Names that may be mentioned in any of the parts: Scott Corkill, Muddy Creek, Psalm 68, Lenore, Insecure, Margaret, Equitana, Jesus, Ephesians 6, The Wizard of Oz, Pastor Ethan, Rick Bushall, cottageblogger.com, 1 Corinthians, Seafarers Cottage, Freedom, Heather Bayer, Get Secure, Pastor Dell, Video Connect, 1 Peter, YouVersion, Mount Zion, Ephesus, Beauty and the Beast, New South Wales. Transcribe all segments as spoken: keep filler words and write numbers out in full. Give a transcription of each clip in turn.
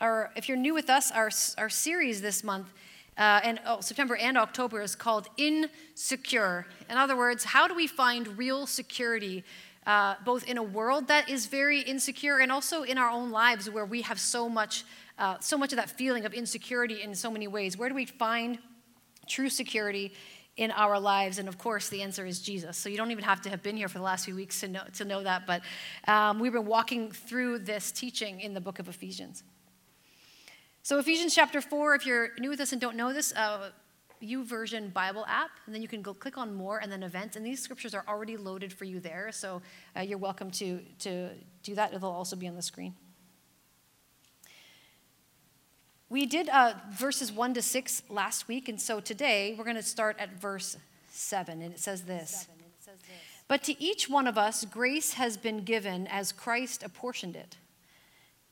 our, if you're new with us, our, our series this month, uh, and oh, September and October, is called Insecure. In other words, how do we find real security, uh, both in a world that is very insecure and also in our own lives where we have so much, uh, so much of that feeling of insecurity in so many ways? Where do we find true security in our lives? And of course, the answer is Jesus. So you don't even have to have been here for the last few weeks to know, to know that. But um, we've been walking through this teaching in the book of Ephesians. So Ephesians chapter four, if you're new with us and don't know this, uh, YouVersion Bible app, and then you can go click on more and then events. And these scriptures are already loaded for you there. So uh, you're welcome to, to do that. It'll also be on the screen. We did uh, verses one to six last week, and so today we're going to start at verse seven, and it says this. Seven, and it says this. But to each one of us, grace has been given as Christ apportioned it.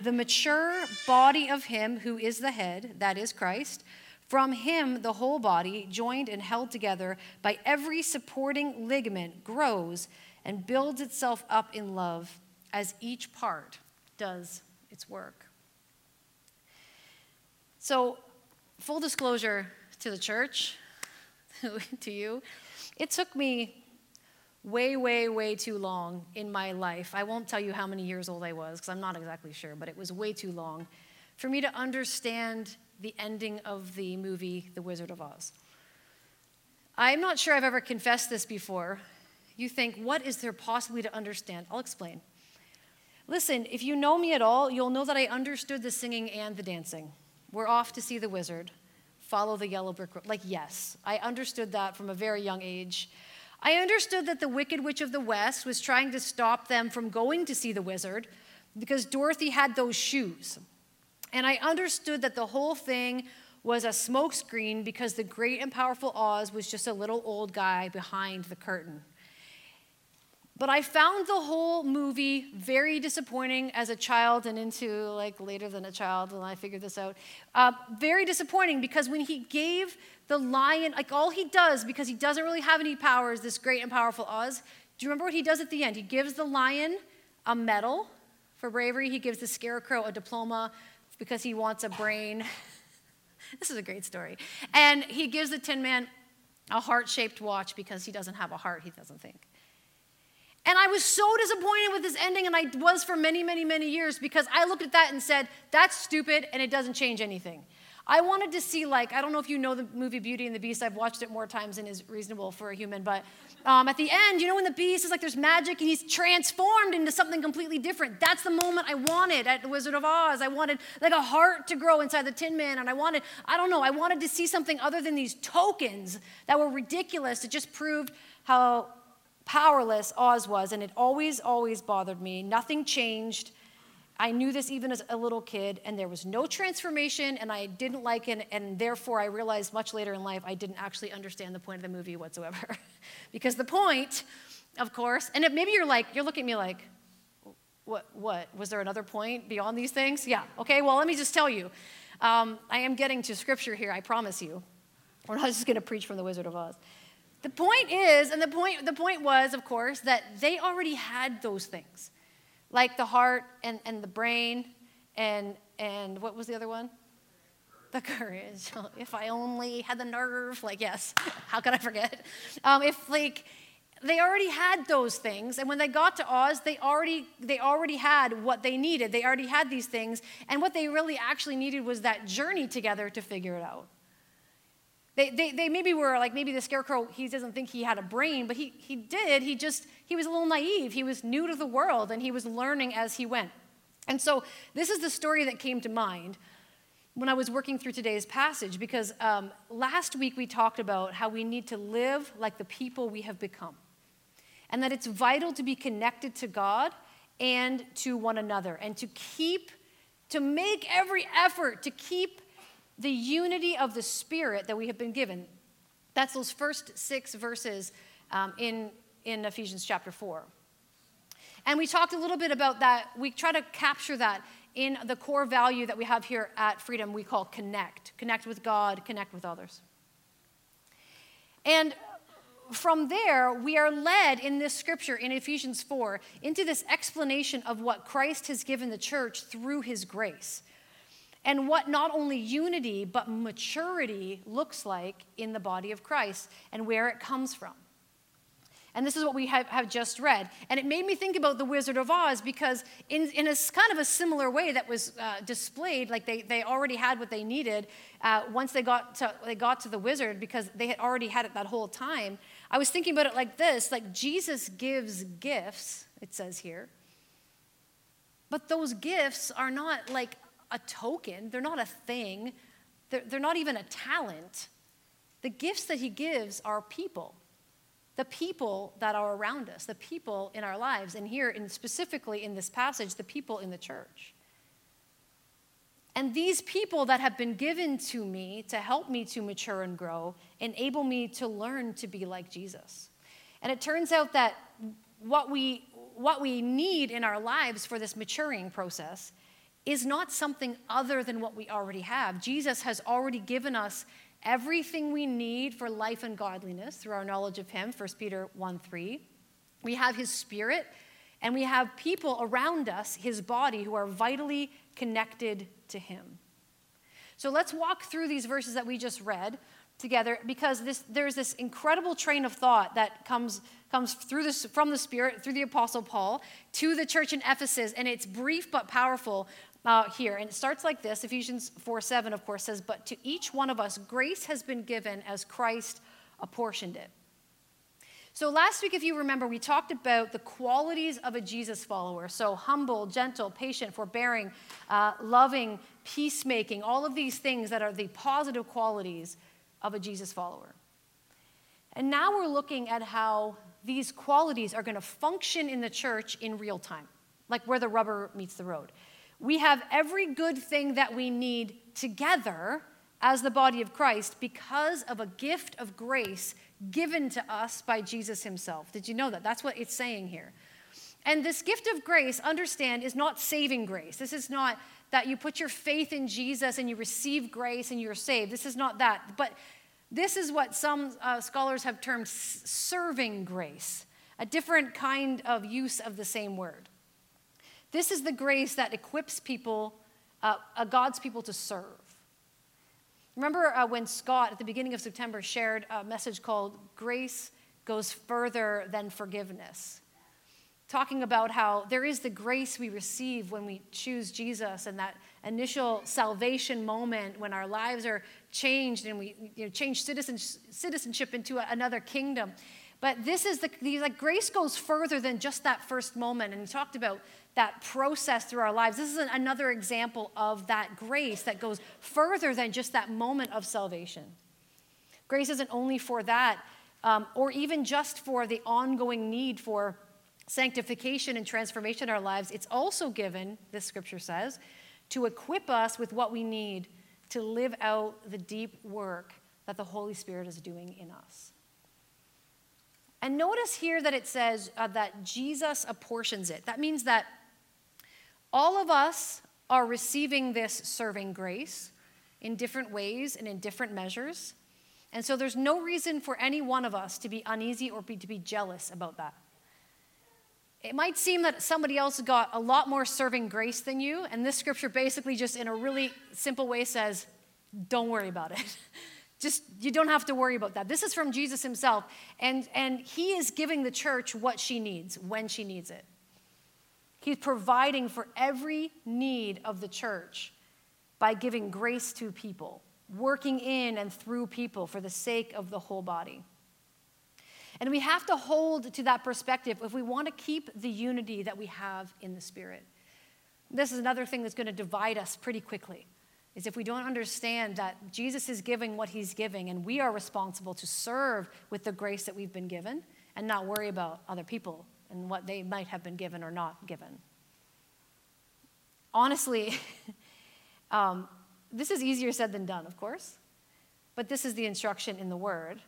the mature body of him who is the head, that is Christ. From him, the whole body, joined and held together by every supporting ligament, grows and builds itself up in love as each part does its work. So, full disclosure to the church, to you, it took me way, way, way too long in my life. I won't tell you how many years old I was, because I'm not exactly sure, but it was way too long for me to understand the ending of the movie The Wizard of Oz. I'm not sure I've ever confessed this before. You think, what is there possibly to understand? I'll explain. Listen, if you know me at all, you'll know that I understood the singing and the dancing. We're off to see the wizard, follow the yellow brick road. Like, yes, I understood that from a very young age. I understood that the Wicked Witch of the West was trying to stop them from going to see the wizard because Dorothy had those shoes. And I understood that the whole thing was a smokescreen because the great and powerful Oz was just a little old guy behind the curtain. But I found the whole movie very disappointing as a child and into, like, later than a child, and I figured this out. Uh, very disappointing because when he gave the lion, like, all he does, because he doesn't really have any powers, this great and powerful Oz, do you remember what he does at the end? He gives the lion a medal for bravery. He gives the scarecrow a diploma because he wants a brain. This is a great story. And he gives the Tin Man a heart-shaped watch because he doesn't have a heart, he doesn't think. And I was so disappointed with this ending, and I was for many, many, many years, because I looked at that and said, that's stupid, and it doesn't change anything. I wanted to see, like, I don't know if you know the movie Beauty and the Beast. I've watched it more times than is reasonable for a human, but um, at the end, you know when the Beast is like, there's magic, and he's transformed into something completely different. That's the moment I wanted at The Wizard of Oz. I wanted, like, a heart to grow inside the Tin Man, and I wanted, I don't know, I wanted to see something other than these tokens that were ridiculous. It just proved how powerless Oz was, and it always, always bothered me. Nothing changed. I knew this even as a little kid, and there was no transformation, and I didn't like it, and therefore I realized much later in life I didn't actually understand the point of the movie whatsoever. Because the point, of course, and if maybe you're like, you're looking at me like, what, what, was there another point beyond these things? Yeah, okay, well, let me just tell you. Um, I am getting to scripture here, I promise you. We're not just going to preach from The Wizard of Oz. The point is, and the point the point was, of course, that they already had those things, like the heart and, and the brain and and what was the other one? The courage. If I only had the nerve, like, yes, how could I forget? Um, if like they already had those things, and when they got to Oz, they already they already had what they needed. They already had these things, and what they really actually needed was that journey together to figure it out. They, they they maybe were like, maybe the scarecrow, he doesn't think he had a brain, but he he did. He just, he was a little naive. He was new to the world, and he was learning as he went. And so this is the story that came to mind when I was working through today's passage, because um, last week we talked about how we need to live like the people we have become, and that it's vital to be connected to God and to one another, and to keep, to make every effort to keep the unity of the Spirit that we have been given. That's those first six verses um, in, in Ephesians chapter four. And we talked a little bit about that. We try to capture that in the core value that we have here at Freedom we call connect. Connect with God, connect with others. And from there, we are led in this scripture in Ephesians four into this explanation of what Christ has given the church through his grace, and what not only unity, but maturity looks like in the body of Christ, and where it comes from. And this is what we have, have just read. And it made me think about The Wizard of Oz, because in, in a kind of a similar way that was uh, displayed, like they, they already had what they needed uh, once they got, to, they got to the wizard, because they had already had it that whole time. I was thinking about it like this, like Jesus gives gifts, it says here, but those gifts are not like a token, they're not a thing, they're, they're not even a talent. The gifts that he gives are people, the people that are around us, the people in our lives, and here in specifically in this passage, the people in the church. And these people that have been given to me to help me to mature and grow, enable me to learn to be like Jesus. And it turns out that what we what we need in our lives for this maturing process is not something other than what we already have. Jesus has already given us everything we need for life and godliness through our knowledge of him, First Peter one three. We have his Spirit, and we have people around us, his body, who are vitally connected to him. So let's walk through these verses that we just read together, because this, there's this incredible train of thought that comes comes through this, from the Spirit, through the Apostle Paul, to the church in Ephesus, and it's brief but powerful uh, here. And it starts like this. Ephesians four seven, of course, says, "But to each one of us, grace has been given as Christ apportioned it." So last week, if you remember, we talked about the qualities of a Jesus follower. So humble, gentle, patient, forbearing, uh, loving, peacemaking, all of these things that are the positive qualities of a Jesus follower. And now we're looking at how these qualities are going to function in the church in real time, like where the rubber meets the road. We have every good thing that we need together as the body of Christ because of a gift of grace given to us by Jesus himself. Did you know that? That's what it's saying here. And this gift of grace, understand, is not saving grace. This is not that you put your faith in Jesus and you receive grace and you're saved. This is not that. But this is what some uh, scholars have termed serving grace, a different kind of use of the same word. This is the grace that equips people, uh, uh, God's people, to serve. Remember uh, when Scott, at the beginning of September, shared a message called "Grace Goes Further Than Forgiveness," talking about how there is the grace we receive when we choose Jesus, and that initial salvation moment when our lives are changed and we you know, change citizen, citizenship into a, another kingdom. But this is the, the like grace goes further than just that first moment. And he talked about that process through our lives. This is an, another example of that grace that goes further than just that moment of salvation. Grace isn't only for that, um, or even just for the ongoing need for sanctification and transformation in our lives. It's also given, this scripture says, to equip us with what we need to live out the deep work that the Holy Spirit is doing in us. And notice here that it says uh, that Jesus apportions it. That means that all of us are receiving this serving grace in different ways and in different measures. And so there's no reason for any one of us to be uneasy or be, to be jealous about that. It might seem that somebody else got a lot more serving grace than you, and this scripture basically just in a really simple way says, don't worry about it. Just, you don't have to worry about that. This is from Jesus himself, and, and he is giving the church what she needs when she needs it. He's providing for every need of the church by giving grace to people working in and through people for the sake of the whole body. And we have to hold to that perspective if we want to keep the unity that we have in the Spirit. This is another thing that's going to divide us pretty quickly, is if we don't understand that Jesus is giving what he's giving, and we are responsible to serve with the grace that we've been given and not worry about other people and what they might have been given or not given. Honestly, um, this is easier said than done, of course, but this is the instruction in the Word.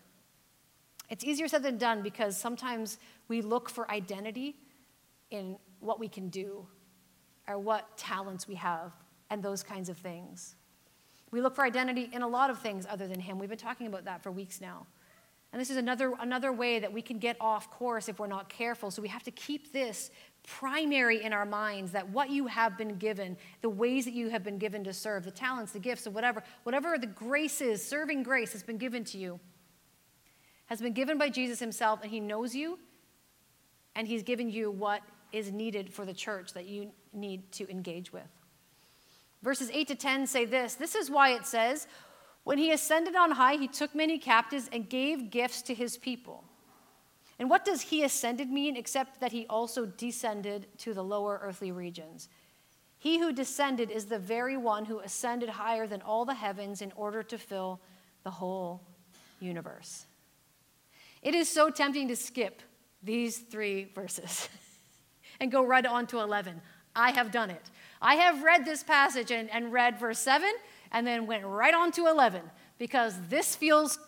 It's easier said than done because sometimes we look for identity in what we can do or what talents we have and those kinds of things. We look for identity in a lot of things other than him. We've been talking about that for weeks now. And this is another, another way that we can get off course if we're not careful. So we have to keep this primary in our minds, that what you have been given, the ways that you have been given to serve, the talents, the gifts, or whatever, whatever the grace is, serving grace has been given to you, has been given by Jesus himself, and he knows you, and he's given you what is needed for the church that you need to engage with. Verses eight to ten say this. This is why it says, when he ascended on high, he took many captives and gave gifts to his people. And what does he ascended mean except that he also descended to the lower earthly regions? He who descended is the very one who ascended higher than all the heavens in order to fill the whole universe. It is so tempting to skip these three verses and go right on to eleven. I have done it. I have read this passage and, and read verse seven and then went right on to eleven because this feels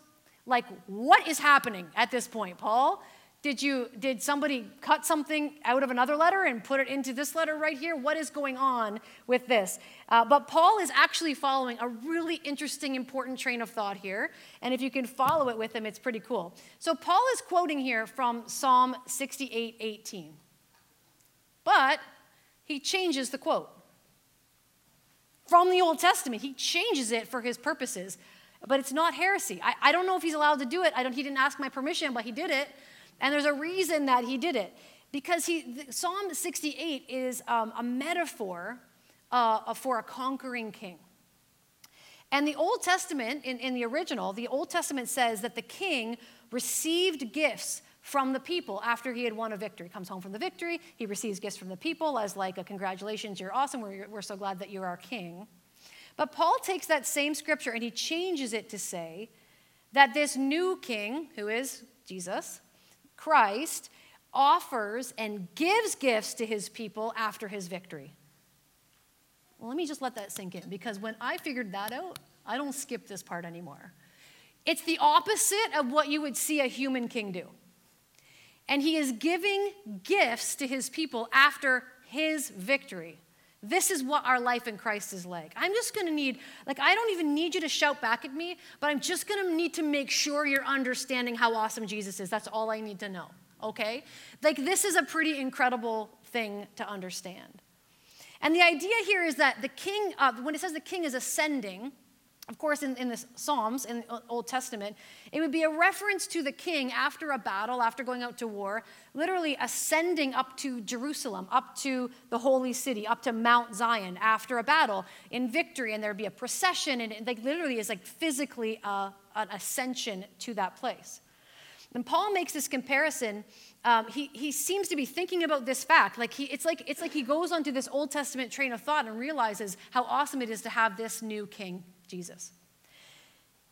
like, what is happening at this point, Paul? Did you did somebody cut something out of another letter and put it into this letter right here? What is going on with this? Uh, but Paul is actually following a really interesting, important train of thought here. And if you can follow it with him, it's pretty cool. So Paul is quoting here from Psalm sixty-eight eighteen. But he changes the quote. From the Old Testament, he changes it for his purposes. But it's not heresy. I, I don't know if he's allowed to do it. I don't. He didn't ask my permission, but he did it. And there's a reason that he did it, because he, Psalm sixty-eight is um, a metaphor uh, for a conquering king. And the Old Testament, in, in the original, the Old Testament says that the king received gifts from the people after he had won a victory. He comes home from the victory, he receives gifts from the people as like a congratulations, you're awesome, we're, we're so glad that you're our king. But Paul takes that same scripture and he changes it to say that this new king, who is Jesus, Christ, offers and gives gifts to his people after his victory. Well, let me just let that sink in, because when I figured that out, I don't skip this part anymore. It's the opposite of what you would see a human king do. And he is giving gifts to his people after his victory. This is what our life in Christ is like. I'm just going to need, like, I don't even need you to shout back at me, but I'm just going to need to make sure you're understanding how awesome Jesus is. That's all I need to know, okay? Like, this is a pretty incredible thing to understand. And the idea here is that the king, uh, when it says the king is ascending, of course, in, in the Psalms, in the Old Testament, it would be a reference to the king after a battle, after going out to war, literally ascending up to Jerusalem, up to the holy city, up to Mount Zion after a battle in victory, and there'd be a procession, and it, like, literally is like physically uh, an ascension to that place. And Paul makes this comparison. Um, he, he seems to be thinking about this fact. Like he, it's like it's like he goes onto this Old Testament train of thought and realizes how awesome it is to have this new king, Jesus.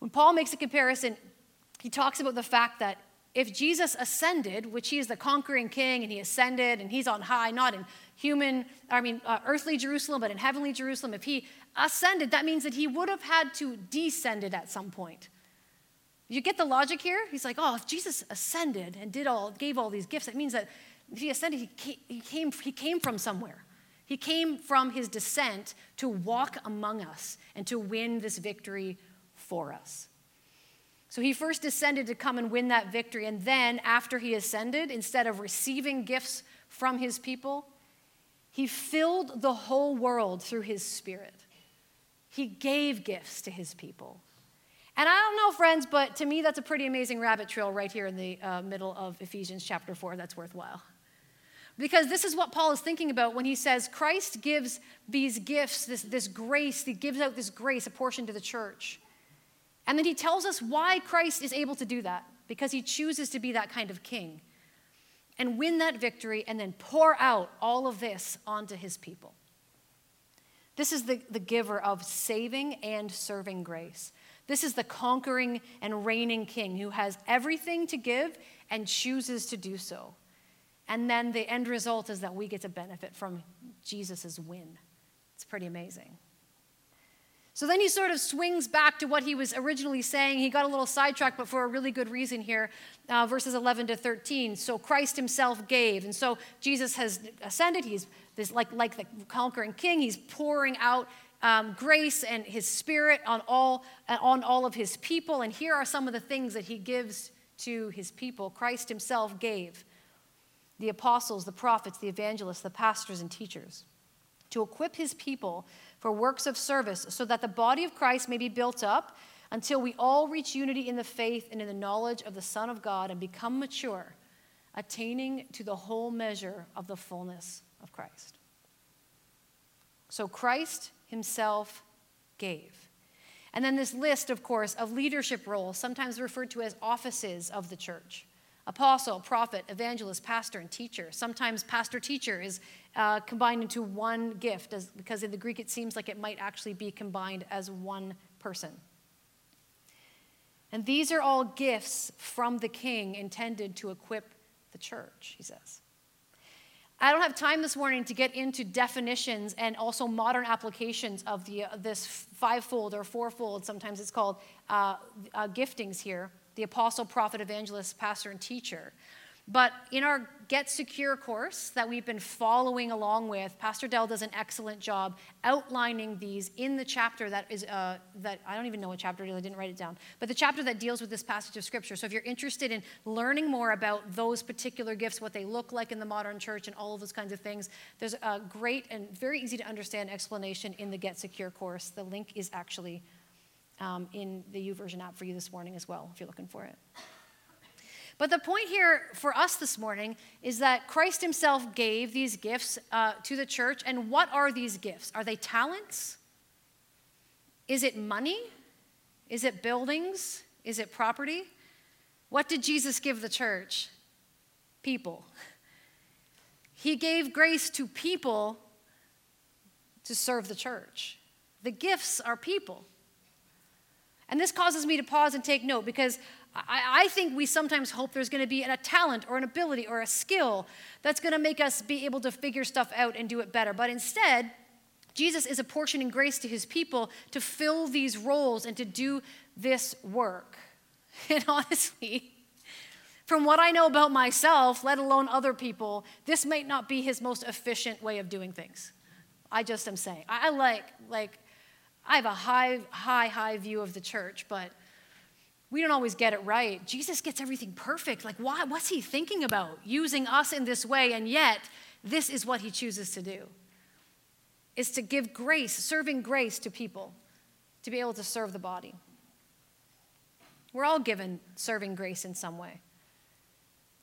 When Paul makes a comparison, he talks about the fact that if Jesus ascended, which he is the conquering king, and he ascended, and he's on high, not in human, I mean, uh, earthly Jerusalem, but in heavenly Jerusalem, if he ascended, that means that he would have had to descended at some point. You get the logic here? He's like, oh, if Jesus ascended and did all, gave all these gifts, that means that if he ascended, he came, he came, he came from somewhere. He came from his descent to walk among us and to win this victory for us. So he first descended to come and win that victory. And then after he ascended, instead of receiving gifts from his people, he filled the whole world through his Spirit. He gave gifts to his people. And I don't know, friends, but to me, that's a pretty amazing rabbit trail right here in the uh, middle of Ephesians chapter four. That's worthwhile. Because this is what Paul is thinking about when he says Christ gives these gifts, this, this grace, he gives out this grace, a portion to the church. And then he tells us why Christ is able to do that, because he chooses to be that kind of king and win that victory and then pour out all of this onto his people. This is the, the giver of saving and serving grace. This is the conquering and reigning king who has everything to give and chooses to do so. And then the end result is that we get to benefit from Jesus' win. It's pretty amazing. So then he sort of swings back to what he was originally saying. He got a little sidetracked, but for a really good reason here, uh, verses eleven to thirteen. So Christ himself gave. And so Jesus has ascended. He's this like, like the conquering king. He's pouring out um, grace and his spirit on all, on all of his people. And here are some of the things that he gives to his people. Christ himself gave the apostles, the prophets, the evangelists, the pastors, and teachers, to equip his people for works of service so that the body of Christ may be built up until we all reach unity in the faith and in the knowledge of the Son of God and become mature, attaining to the whole measure of the fullness of Christ. So Christ himself gave. And then this list, of course, of leadership roles, sometimes referred to as offices of the church. Apostle, prophet, evangelist, pastor, and teacher. Sometimes pastor, teacher is uh, combined into one gift as, because in the Greek it seems like it might actually be combined as one person. And these are all gifts from the king intended to equip the church, he says. I don't have time this morning to get into definitions and also modern applications of the uh, this fivefold or fourfold, sometimes it's called uh, uh, giftings here. The apostle, prophet, evangelist, pastor, and teacher. But in our Get Secure course that we've been following along with, Pastor Dell does an excellent job outlining these in the chapter that is, uh, that I don't even know what chapter it is, I didn't write it down, but the chapter that deals with this passage of Scripture. So if you're interested in learning more about those particular gifts, what they look like in the modern church and all of those kinds of things, there's a great and very easy to understand explanation in the Get Secure course. The link is actually Um, in the YouVersion app for you this morning as well, if you're looking for it. But the point here for us this morning is that Christ himself gave these gifts uh, to the church. And what are these gifts? Are they talents? Is it money? Is it buildings? Is it property? What did Jesus give the church? People. He gave grace to people to serve the church. The gifts are people. And this causes me to pause and take note because I, I think we sometimes hope there's going to be a talent or an ability or a skill that's going to make us be able to figure stuff out and do it better. But instead, Jesus is apportioning grace to his people to fill these roles and to do this work. And honestly, from what I know about myself, let alone other people, this might not be his most efficient way of doing things. I just am saying. I, I like, like... I have a high, high, high view of the church, but we don't always get it right. Jesus gets everything perfect. Like, why? What's he thinking about? Using us in this way, and yet this is what he chooses to do. Is to give grace, serving grace to people, to be able to serve the body. We're all given serving grace in some way.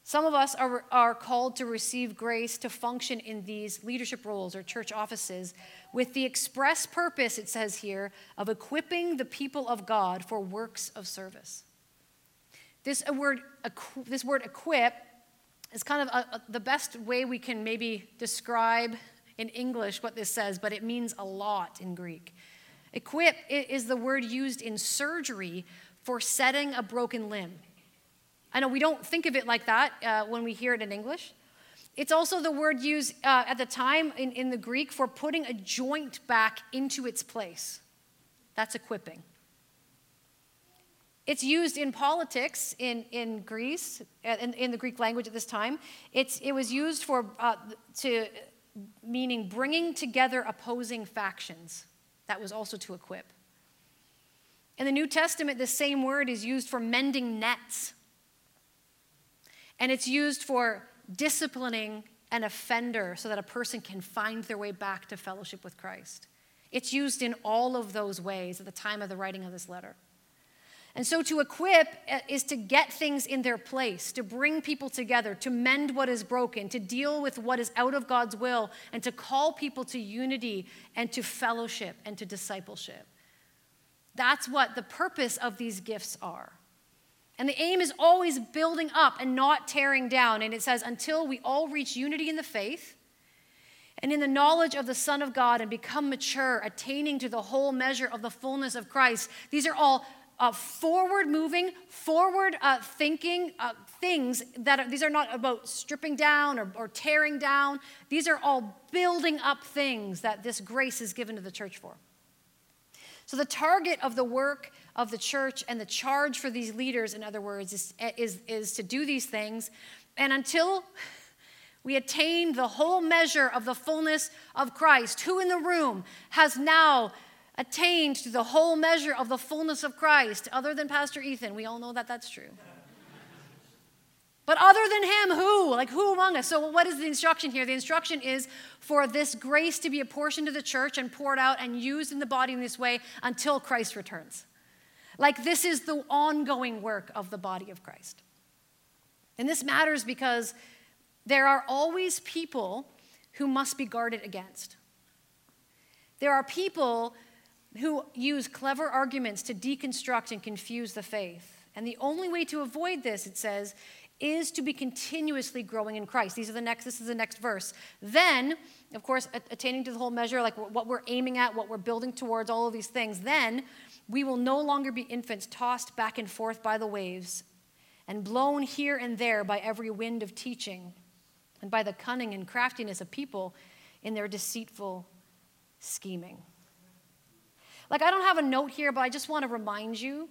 Some of us are, are called to receive grace to function in these leadership roles or church offices with the express purpose, it says here, of equipping the people of God for works of service. This word, this word equip is kind of a, a, the best way we can maybe describe in English what this says, but it means a lot in Greek. Equip is the word used in surgery for setting a broken limb. I know we don't think of it like that uh, when we hear it in English. It's also the word used uh, at the time in, in the Greek for putting a joint back into its place. That's equipping. It's used in politics in, in Greece, in, in the Greek language at this time. It's, it was used for uh, to meaning bringing together opposing factions. That was also to equip. In the New Testament, the same word is used for mending nets. And it's used for disciplining an offender so that a person can find their way back to fellowship with Christ. It's used in all of those ways at the time of the writing of this letter. And so to equip is to get things in their place, to bring people together, to mend what is broken, to deal with what is out of God's will, and to call people to unity and to fellowship and to discipleship. That's what the purpose of these gifts are. And the aim is always building up and not tearing down. And it says, until we all reach unity in the faith and in the knowledge of the Son of God and become mature, attaining to the whole measure of the fullness of Christ. These are all uh, forward-moving, forward-thinking uh, uh, things. that are, These are not about stripping down or, or tearing down. These are all building up things that this grace is given to the church for. So the target of the work of the church and the charge for these leaders, in other words, is, is, is to do these things. And until we attain the whole measure of the fullness of Christ, who in the room has now attained to the whole measure of the fullness of Christ, other than Pastor Ethan? We all know that that's true. But other than him, who? Like, who among us? So what is the instruction here? The instruction is for this grace to be apportioned to the church and poured out and used in the body in this way until Christ returns. Like, this is the ongoing work of the body of Christ. And this matters because there are always people who must be guarded against. There are people who use clever arguments to deconstruct and confuse the faith. And the only way to avoid this, it says, is to be continuously growing in Christ. These are the next, this is the next verse. Then, of course, attaining to the whole measure, like what we're aiming at, what we're building towards, all of these things. Then we will no longer be infants tossed back and forth by the waves and blown here and there by every wind of teaching and by the cunning and craftiness of people in their deceitful scheming. Like, I don't have a note here, but I just want to remind you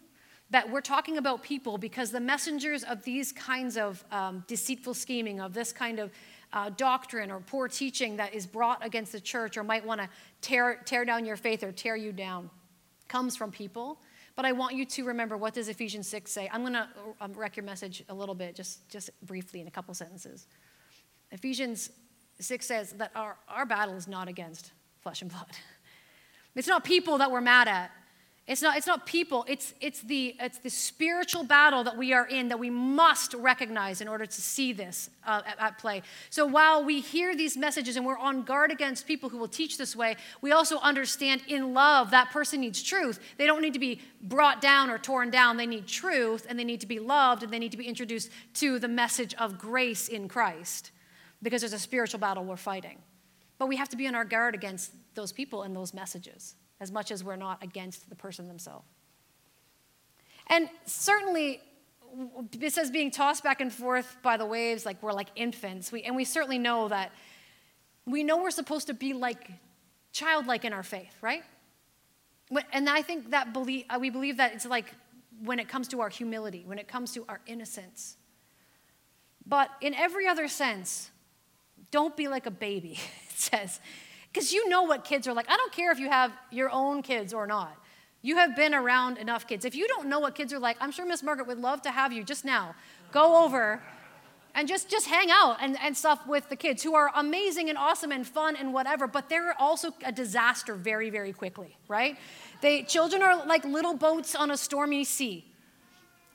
that we're talking about people, because the messengers of these kinds of um, deceitful scheming, of this kind of uh, doctrine or poor teaching that is brought against the church or might want to tear, tear down your faith or tear you down, comes from people. But I want you to remember, what does Ephesians six say? I'm going to wreck your message a little bit, just, just briefly in a couple sentences. Ephesians six says that our, our battle is not against flesh and blood. It's not people that we're mad at. It's not, it's not people, it's, it's, the, it's the spiritual battle that we are in that we must recognize in order to see this uh, at, at play. So while we hear these messages and we're on guard against people who will teach this way, we also understand in love that person needs truth. They don't need to be brought down or torn down. They need truth, and they need to be loved, and they need to be introduced to the message of grace in Christ, because there's a spiritual battle we're fighting. But we have to be on our guard against those people and those messages, as much as we're not against the person themselves. And certainly, it says being tossed back and forth by the waves, like we're like infants. We, and we certainly know that, we know we're supposed to be like childlike in our faith, right? And I think that believe, we believe that it's like when it comes to our humility, when it comes to our innocence. But in every other sense, don't be like a baby, it says. Because you know what kids are like. I don't care if you have your own kids or not. You have been around enough kids. If you don't know what kids are like, I'm sure Miss Margaret would love to have you just now go over and just, just hang out and, and stuff with the kids, who are amazing and awesome and fun and whatever, but they're also a disaster very, very quickly, right? They, children are like little boats on a stormy sea,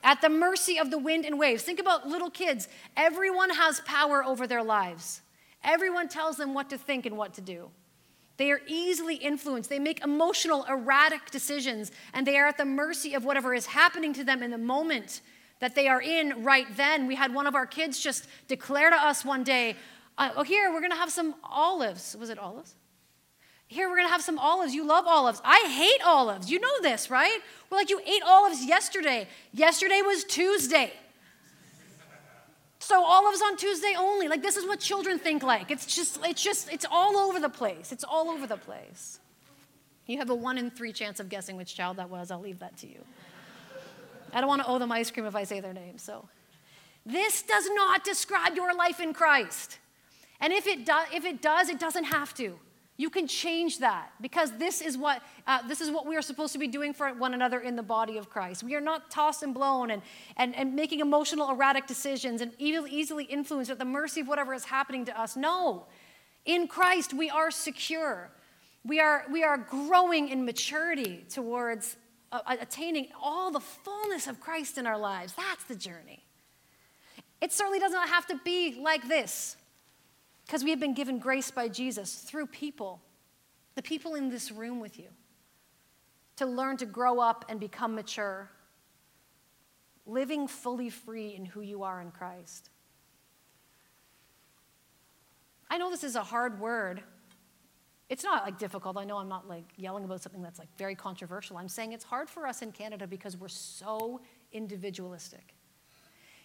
at the mercy of the wind and waves. Think about little kids. Everyone has power over their lives. Everyone tells them what to think and what to do. They are easily influenced. They make emotional, erratic decisions, and they are at the mercy of whatever is happening to them in the moment that they are in right then. We had one of our kids just declare to us one day, oh, here, we're going to have some olives. Was it olives? Here, we're going to have some olives. You love olives. I hate olives. You know this, right? We're like, you ate olives yesterday. Yesterday was Tuesday. So olives on Tuesday only. Like, this is what children think like. It's just, it's just, it's all over the place. It's all over the place. You have a one in three chance of guessing which child that was. I'll leave that to you. I don't want to owe them ice cream if I say their name. So this does not describe your life in Christ. And if it, do, if it does, it doesn't have to. You can change that, because this is what uh, this is what we are supposed to be doing for one another in the body of Christ. We are not tossed and blown and, and, and making emotional, erratic decisions and easily influenced at the mercy of whatever is happening to us. No, in Christ we are secure. We are, we are growing in maturity towards uh, attaining all the fullness of Christ in our lives. That's the journey. It certainly does not have to be like this, because we have been given grace by Jesus through people, the people in this room with you, to learn to grow up and become mature, living fully free in who you are in Christ. I know this is a hard word. It's not like difficult. I know I'm not like yelling about something that's like very controversial. I'm saying it's hard for us in Canada because we're so individualistic.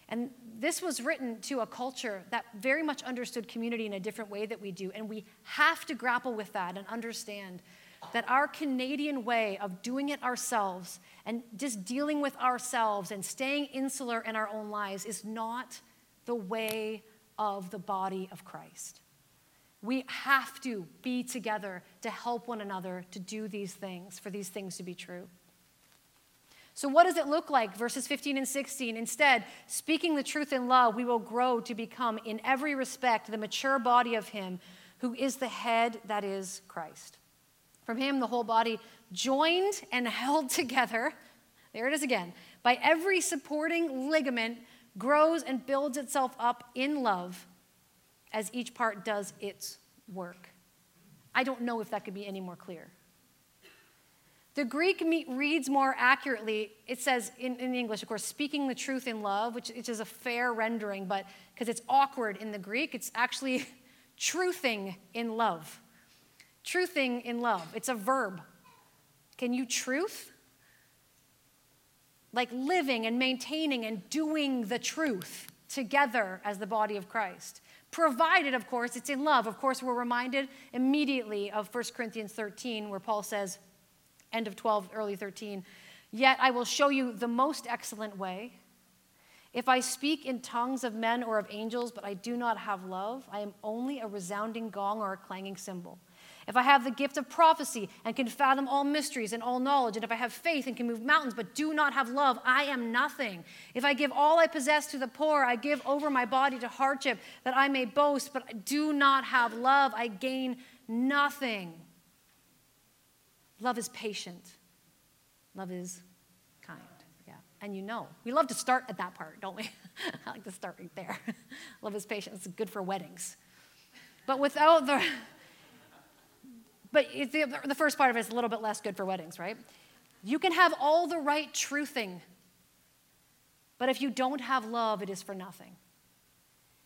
And this was written to a culture that very much understood community in a different way that we do. And we have to grapple with that and understand that our Canadian way of doing it ourselves and just dealing with ourselves and staying insular in our own lives is not the way of the body of Christ. We have to be together to help one another to do these things, for these things to be true. So what does it look like? Verses fifteen and sixteen. Instead, speaking the truth in love, we will grow to become in every respect the mature body of him who is the head, that is Christ. From him, the whole body, joined and held together, there it is again, by every supporting ligament, grows and builds itself up in love as each part does its work. I don't know if that could be any more clear. The Greek me- reads more accurately. It says in, in English, of course, speaking the truth in love, which, which is a fair rendering, but because it's awkward in the Greek, it's actually truthing in love. Truthing in love. It's a verb. Can you truth? Like living and maintaining and doing the truth together as the body of Christ. Provided, of course, it's in love. Of course, we're reminded immediately of First Corinthians thirteen, where Paul says, end of twelve, early thirteen, yet I will show you the most excellent way. If I speak in tongues of men or of angels, but I do not have love, I am only a resounding gong or a clanging cymbal. If I have the gift of prophecy and can fathom all mysteries and all knowledge, and if I have faith and can move mountains but do not have love, I am nothing. If I give all I possess to the poor, I give over my body to hardship that I may boast, but I do not have love, I gain nothing. Love is patient. Love is kind. Yeah. And you know, we love to start at that part, don't we? I like to start right there. Love is patient. It's good for weddings. But without the... But the first part of it is a little bit less good for weddings, right? You can have all the right truthing, but if you don't have love, it is for nothing.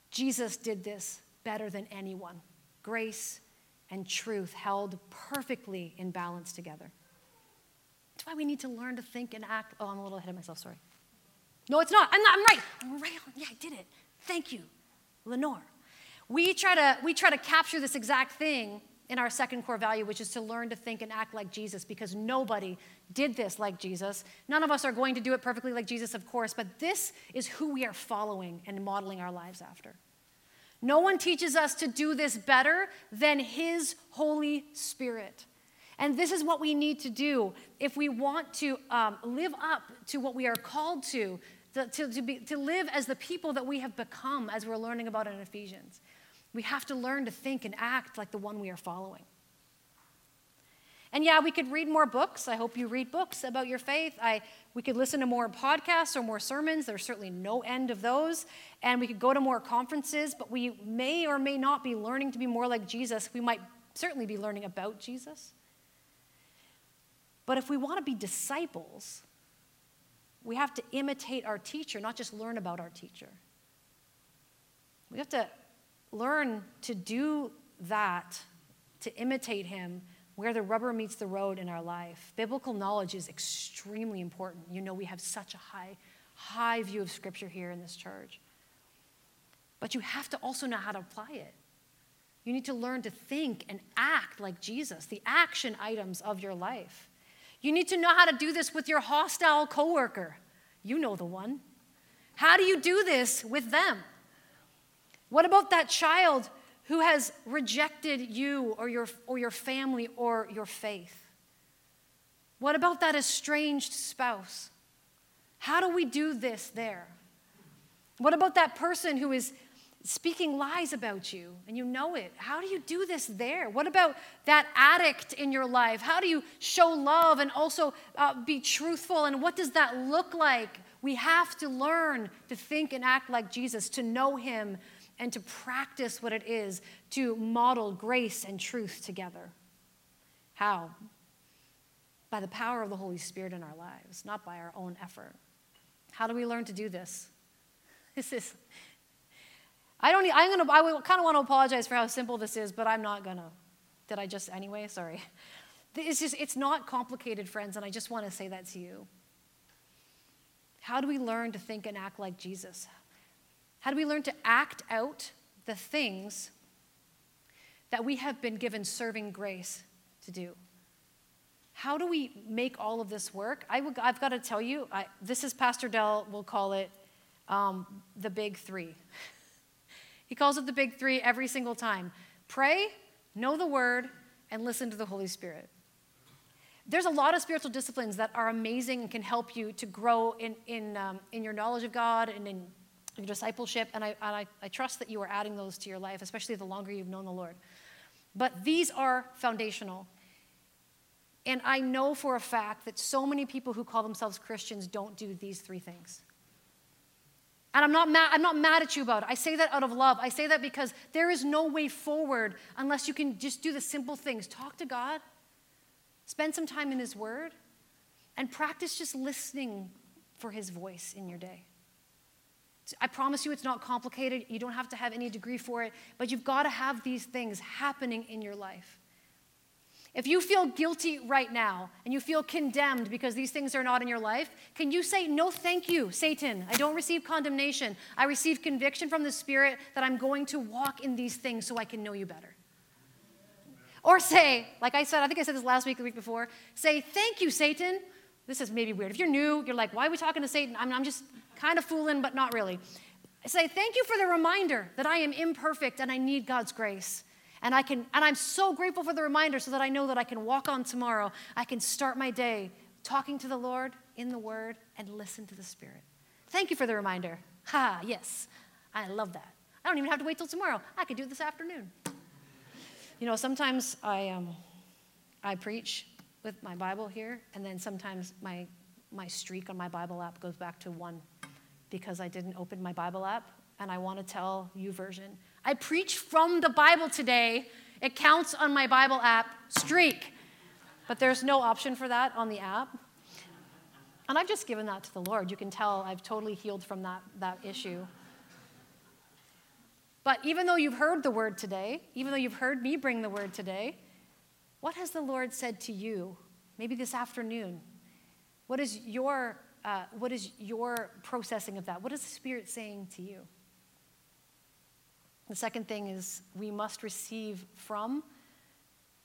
Jesus did this better than anyone. Grace and truth held perfectly in balance together. That's why we need to learn to think and act. Oh, I'm a little ahead of myself, sorry. No, it's not. I'm not. I'm right. I'm right on. Yeah, I did it. Thank you, Lenore. We try to, we try to capture this exact thing in our second core value, which is to learn to think and act like Jesus, because nobody did this like Jesus. None of us are going to do it perfectly like Jesus, of course, but this is who we are following and modeling our lives after. No one teaches us to do this better than his Holy Spirit. And this is what we need to do if we want to um, live up to what we are called to, to, to, to, be, to live as the people that we have become, as we're learning about in Ephesians. We have to learn to think and act like the one we are following. And yeah, we could read more books. I hope you read books about your faith. I, we could listen to more podcasts or more sermons. There's certainly no end of those. And we could go to more conferences, but we may or may not be learning to be more like Jesus. We might certainly be learning about Jesus. But if we want to be disciples, we have to imitate our teacher, not just learn about our teacher. We have to learn to do that, to imitate him where the rubber meets the road in our life. Biblical knowledge is extremely important. You know, we have such a high, high view of Scripture here in this church. But you have to also know how to apply it. You need to learn to think and act like Jesus, the action items of your life. You need to know how to do this with your hostile coworker. You know the one. How do you do this with them? What about that child who has rejected you or your, or your family or your faith? What about that estranged spouse? How do we do this there? What about that person who is speaking lies about you and you know it? How do you do this there? What about that addict in your life? How do you show love and also uh, be truthful? And what does that look like? We have to learn to think and act like Jesus, to know him, and to practice what it is to model grace and truth together. How? by the power of the Holy Spirit in our lives, not by our own effort. How do we learn to do this? This is, I don't, I'm gonna, I kind of want to apologize for how simple this is, but I'm not gonna. Did I just, anyway? Sorry. It's just, it's not complicated, friends, and I just want to say that to you. How do we learn to think and act like Jesus? How do we learn to act out the things that we have been given serving grace to do? How do we make all of this work? I would, I've got to tell you, I, this is Pastor Dell, we'll call it um, the big three. He calls it the big three every single time. Pray, know the word, and listen to the Holy Spirit. There's a lot of spiritual disciplines that are amazing and can help you to grow in in, um, in your knowledge of God and in your discipleship, and I, and I I trust that you are adding those to your life, especially the longer you've known the Lord. But these are foundational. And I know for a fact that so many people who call themselves Christians don't do these three things. And I'm not mad, I'm not mad at you about it. I say that out of love. I say that because there is no way forward unless you can just do the simple things. Talk to God, spend some time in His Word, and practice just listening for His voice in your day. I promise you it's not complicated. You don't have to have any degree for it, but you've got to have these things happening in your life. If you feel guilty right now and you feel condemned because these things are not in your life, can you say, no, thank you, Satan. I don't receive condemnation. I receive conviction from the Spirit that I'm going to walk in these things so I can know you better. Or say, like I said, I think I said this last week, the week before, say, thank you, Satan. This is maybe weird. If you're new, you're like, why are we talking to Satan? I'm, I'm just kind of fooling, but not really. Say, thank you for the reminder that I am imperfect and I need God's grace. And I can, and I'm so grateful for the reminder so that I know that I can walk on tomorrow. I can start my day talking to the Lord in the Word and listen to the Spirit. Thank you for the reminder. Ha, yes, I love that. I don't even have to wait till tomorrow. I could do it this afternoon. You know, sometimes I um, I preach with my Bible here, and then sometimes my my streak on my Bible app goes back to one because I didn't open my Bible app, and I want to tell YouVersion, I preach from the Bible today. It counts on my Bible app streak. But there's no option for that on the app. And I've just given that to the Lord. You can tell I've totally healed from that, that issue. But even though you've heard the word today, even though you've heard me bring the word today, what has the Lord said to you? Maybe this afternoon. What is your, uh, what is your processing of that? What is the Spirit saying to you? The second thing is we must receive from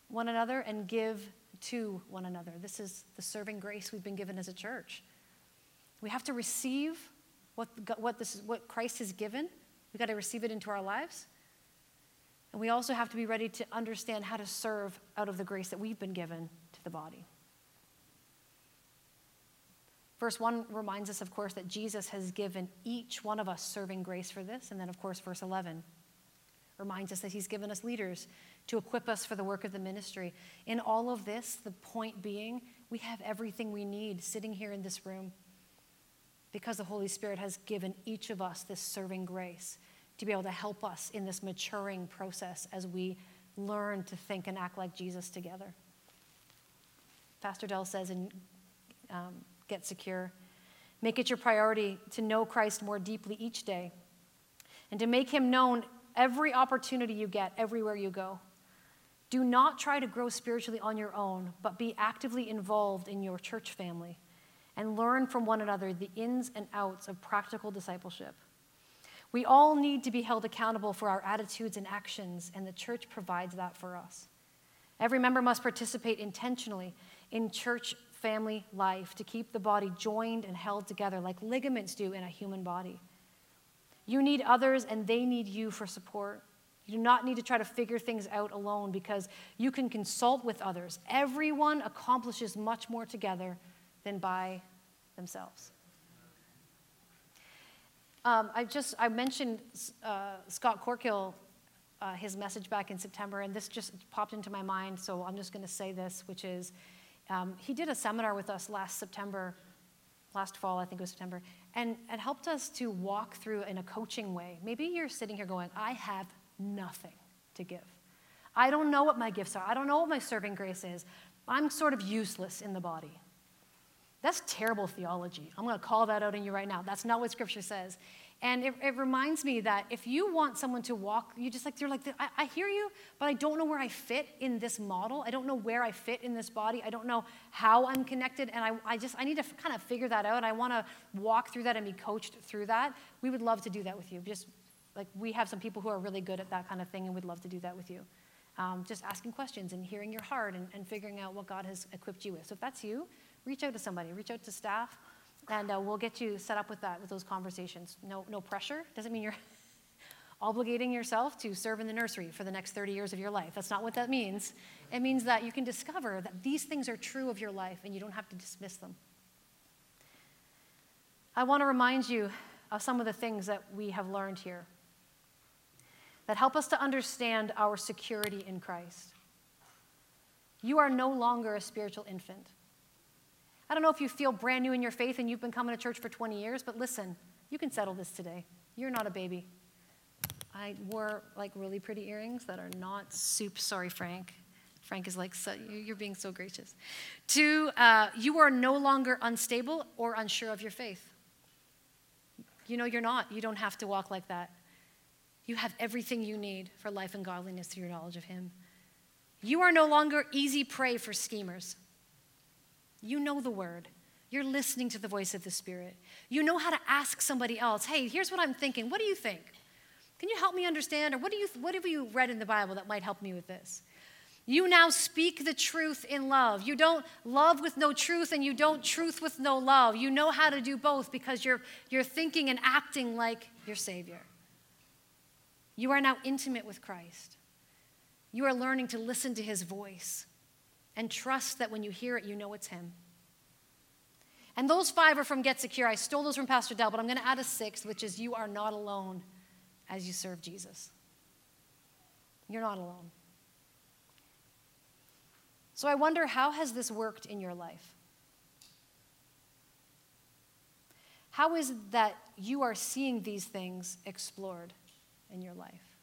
one another and give to one another. This is the serving grace we've been given as a church. We have to receive what what this is, what Christ has given. We've got to receive it into our lives. And we also have to be ready to understand how to serve out of the grace that we've been given to the body. Verse one reminds us, of course, that Jesus has given each one of us serving grace for this. And then, of course, verse eleven reminds us that He's given us leaders to equip us for the work of the ministry. In all of this, the point being, we have everything we need sitting here in this room because the Holy Spirit has given each of us this serving grace to be able to help us in this maturing process as we learn to think and act like Jesus together. Pastor Dell says in um, Get Secure, make it your priority to know Christ more deeply each day and to make Him known every opportunity you get, everywhere you go. Do not try to grow spiritually on your own, but be actively involved in your church family and learn from one another the ins and outs of practical discipleship. We all need to be held accountable for our attitudes and actions, and the church provides that for us. Every member must participate intentionally in church family life to keep the body joined and held together like ligaments do in a human body. You need others, and they need you for support. You do not need to try to figure things out alone because you can consult with others. Everyone accomplishes much more together than by themselves. Um, I just I mentioned uh, Scott Corkill, uh, his message back in September, and this just popped into my mind, so I'm just going to say this, which is um, he did a seminar with us last September, last fall, I think it was September, and it helped us to walk through in a coaching way. Maybe you're sitting here going, I have nothing to give. I don't know what my gifts are. I don't know what my serving grace is. I'm sort of useless in the body. That's terrible theology. I'm going to call that out in you right now. That's not what Scripture says. And it, it reminds me that if you want someone to walk, you just like, they're like, I, I hear you, but I don't know where I fit in this model. I don't know where I fit in this body. I don't know how I'm connected. And I, I just, I need to f- kind of figure that out. I want to walk through that and be coached through that. We would love to do that with you. Just like we have some people who are really good at that kind of thing and would love to do that with you. Um, just asking questions and hearing your heart and, and figuring out what God has equipped you with. So if that's you, reach out to somebody, reach out to staff, and uh, we'll get you set up with that, with those conversations. No, no pressure. Doesn't mean you're obligating yourself to serve in the nursery for the next thirty years of your life. That's not what that means. It means that you can discover that these things are true of your life and you don't have to dismiss them. I want to remind you of some of the things that we have learned here that help us to understand our security in Christ. You are no longer a spiritual infant. I don't know if you feel brand new in your faith and you've been coming to church for twenty years, but listen, you can settle this today. You're not a baby. I wore like really pretty earrings that are not soup. Sorry, Frank. Frank is like, so, you're being so gracious. Two, uh, you are no longer unstable or unsure of your faith. You know you're not. You don't have to walk like that. You have everything you need for life and godliness through your knowledge of Him. You are no longer easy prey for schemers. You know the word. You're listening to the voice of the Spirit. You know how to ask somebody else, hey, here's what I'm thinking. What do you think? Can you help me understand? Or what do you? What have you read in the Bible that might help me with this? You now speak the truth in love. You don't love with no truth, and you don't truth with no love. You know how to do both because you're, you're thinking and acting like your Savior. You are now intimate with Christ. You are learning to listen to His voice. And trust that when you hear it, you know it's Him. And those five are from Get Secure. I stole those from Pastor Dell, but I'm going to add a sixth, which is you are not alone as you serve Jesus. You're not alone. So I wonder, how has this worked in your life? How is it that you are seeing these things explored in your life?